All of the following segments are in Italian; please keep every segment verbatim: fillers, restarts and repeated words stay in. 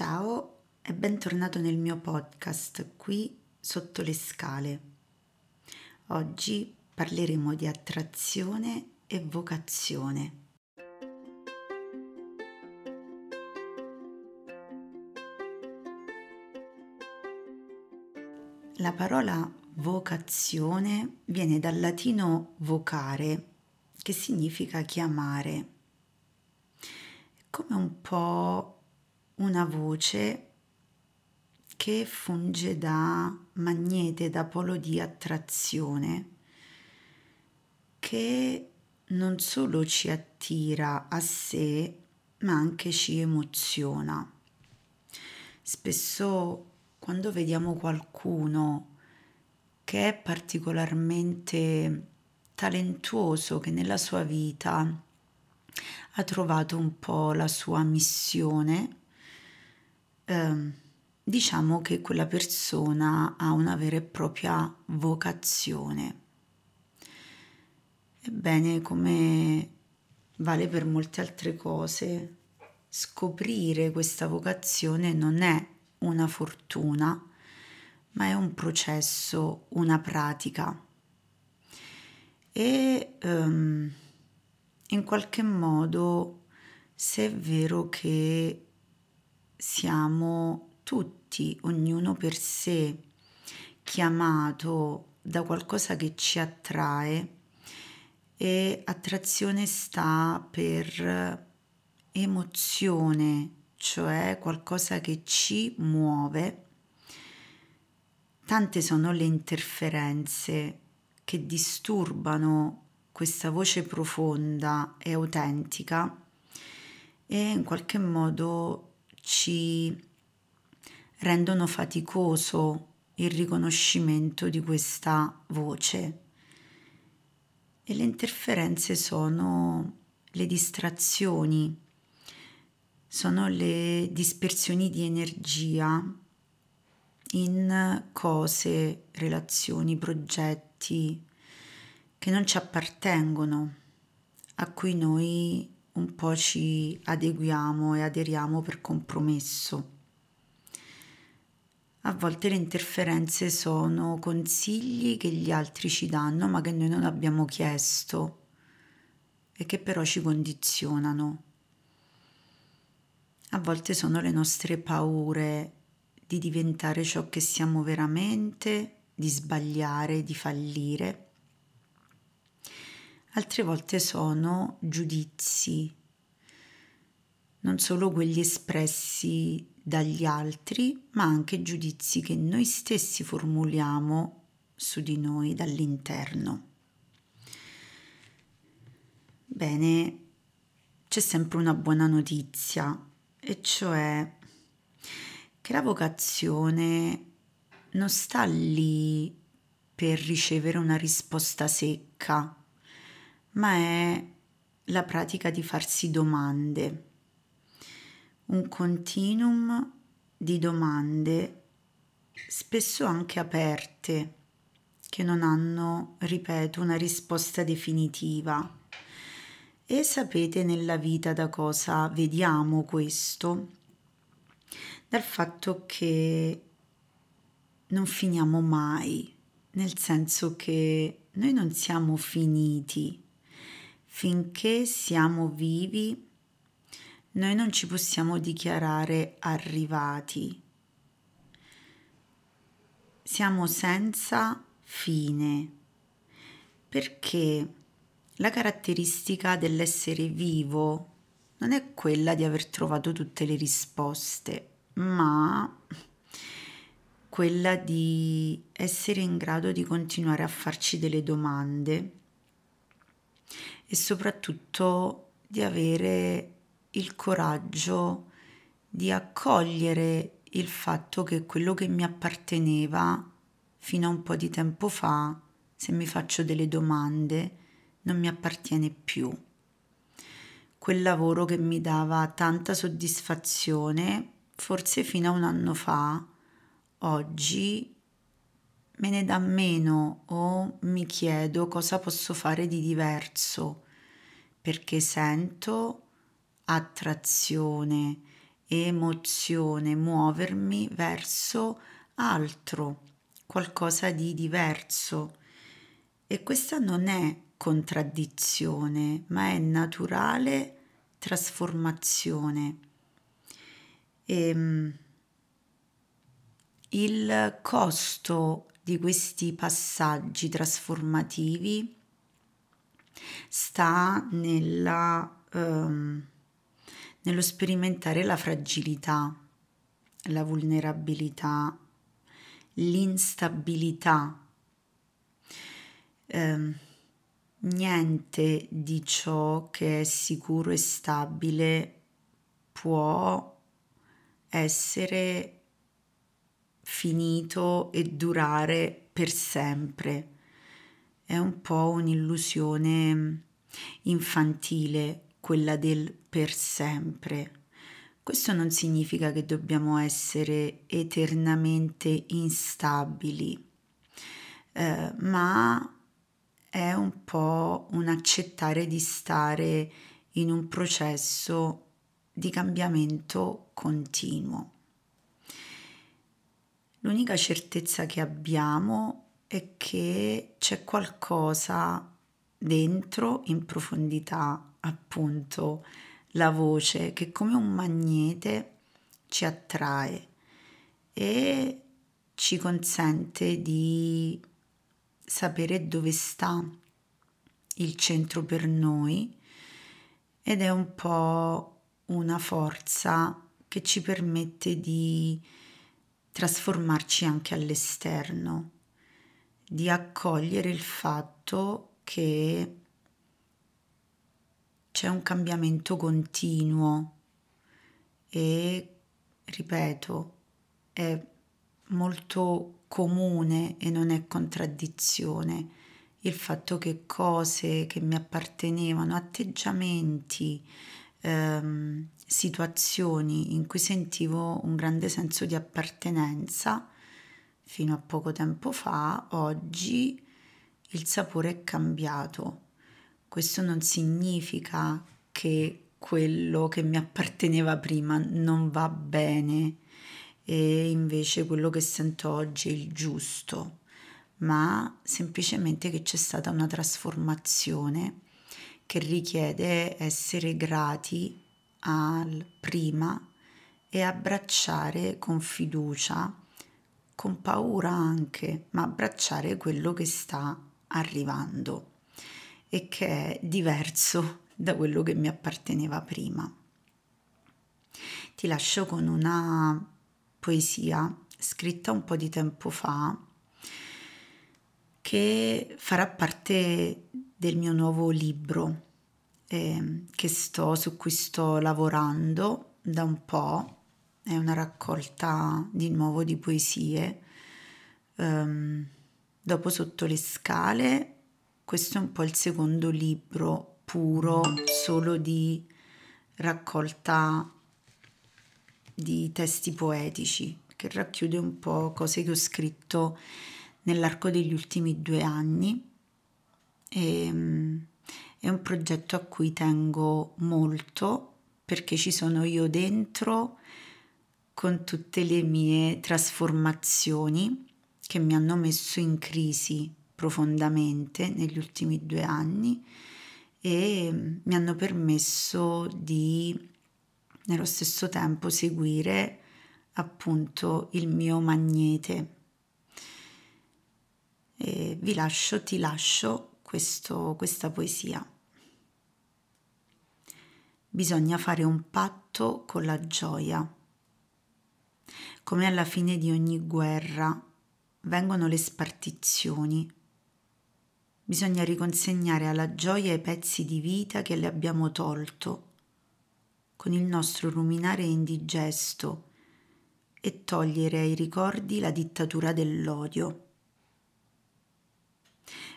Ciao e bentornato nel mio podcast qui sotto le scale. Oggi parleremo di attrazione e vocazione. La parola vocazione viene dal latino vocare, che significa chiamare. È come un po' una voce che funge da magnete, da polo di attrazione, che non solo ci attira a sé, ma anche ci emoziona. Spesso quando vediamo qualcuno che è particolarmente talentuoso, che nella sua vita ha trovato un po' la sua missione, Eh, diciamo che quella persona ha una vera e propria vocazione. Ebbene, come vale per molte altre cose, scoprire questa vocazione non è una fortuna, ma è un processo, una pratica. E ehm, in qualche modo, se è vero che siamo tutti, ognuno per sé, chiamato da qualcosa che ci attrae, e attrazione sta per emozione, cioè qualcosa che ci muove. Tante sono le interferenze che disturbano questa voce profonda e autentica e in qualche modo ci rendono faticoso il riconoscimento di questa voce. E le interferenze sono le distrazioni, sono le dispersioni di energia in cose, relazioni, progetti che non ci appartengono, a cui noi un po' ci adeguiamo e aderiamo per compromesso. A volte le interferenze sono consigli che gli altri ci danno, ma che noi non abbiamo chiesto e che però ci condizionano. A volte sono le nostre paure di diventare ciò che siamo veramente, di sbagliare, di fallire. Altre volte sono giudizi, non solo quelli espressi dagli altri, ma anche giudizi che noi stessi formuliamo su di noi dall'interno. Bene, c'è sempre una buona notizia, e cioè che la vocazione non sta lì per ricevere una risposta secca, ma è la pratica di farsi domande, un continuum di domande, spesso anche aperte, che non hanno, ripeto, una risposta definitiva. E sapete nella vita da cosa vediamo questo? Dal fatto che non finiamo mai, nel senso che noi non siamo finiti. Finché siamo vivi, noi non ci possiamo dichiarare arrivati. Siamo senza fine, perché la caratteristica dell'essere vivo non è quella di aver trovato tutte le risposte, ma quella di essere in grado di continuare a farci delle domande e soprattutto di avere il coraggio di accogliere il fatto che quello che mi apparteneva fino a un po' di tempo fa, se mi faccio delle domande, non mi appartiene più. Quel lavoro che mi dava tanta soddisfazione, forse fino a un anno fa, oggi me ne dà meno, o mi chiedo cosa posso fare di diverso, perché sento attrazione emozione, muovermi verso altro, qualcosa di diverso. E questa non è contraddizione, ma è naturale trasformazione. E il costo di questi passaggi trasformativi sta nella, ehm, nello sperimentare la fragilità, la vulnerabilità, l'instabilità. Eh, niente di ciò che è sicuro e stabile può essere finito e durare per sempre. È un po' un'illusione infantile quella del per sempre. Questo non significa che dobbiamo essere eternamente instabili, eh, ma è un po' un accettare di stare in un processo di cambiamento continuo. L'unica certezza che abbiamo è che c'è qualcosa dentro, in profondità, appunto, la voce che come un magnete ci attrae e ci consente di sapere dove sta il centro per noi, ed è un po' una forza che ci permette di trasformarci anche all'esterno, di accogliere il fatto che c'è un cambiamento continuo e, ripeto, è molto comune e non è contraddizione il fatto che cose che mi appartenevano, atteggiamenti, ehm, situazioni in cui sentivo un grande senso di appartenenza fino a poco tempo fa, oggi il sapore è cambiato. Questo non significa che quello che mi apparteneva prima non va bene e invece quello che sento oggi è il giusto, ma semplicemente che c'è stata una trasformazione che richiede essere grati al prima e abbracciare con fiducia, con paura anche, ma abbracciare quello che sta arrivando e che è diverso da quello che mi apparteneva prima. Ti lascio con una poesia scritta un po' di tempo fa che farà parte del mio nuovo libro eh, che sto, su cui sto lavorando da un po'. È una raccolta di nuovo di poesie. Um, dopo Sotto le scale, questo è un po' il secondo libro puro, solo di raccolta di testi poetici, che racchiude un po' cose che ho scritto nell'arco degli ultimi due anni. E, um, è un progetto a cui tengo molto, perché ci sono io dentro con tutte le mie trasformazioni che mi hanno messo in crisi profondamente negli ultimi due anni e mi hanno permesso di nello stesso tempo seguire appunto il mio magnete. E vi lascio, ti lascio questo, questa poesia. Bisogna fare un patto con la gioia. Come alla fine di ogni guerra vengono le spartizioni. Bisogna riconsegnare alla gioia i pezzi di vita che le abbiamo tolto, con il nostro ruminare indigesto, e togliere ai ricordi la dittatura dell'odio.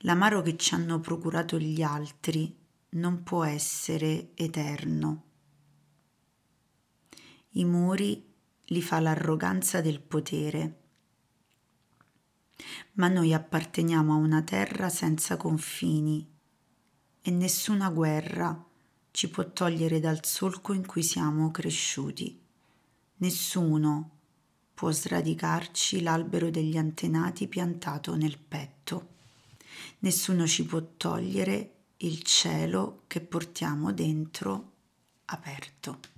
L'amaro che ci hanno procurato gli altri non può essere eterno. I muri li fa l'arroganza del potere. Ma noi apparteniamo a una terra senza confini e nessuna guerra ci può togliere dal solco in cui siamo cresciuti. Nessuno può sradicarci l'albero degli antenati piantato nel petto. Nessuno ci può togliere il cielo che portiamo dentro aperto.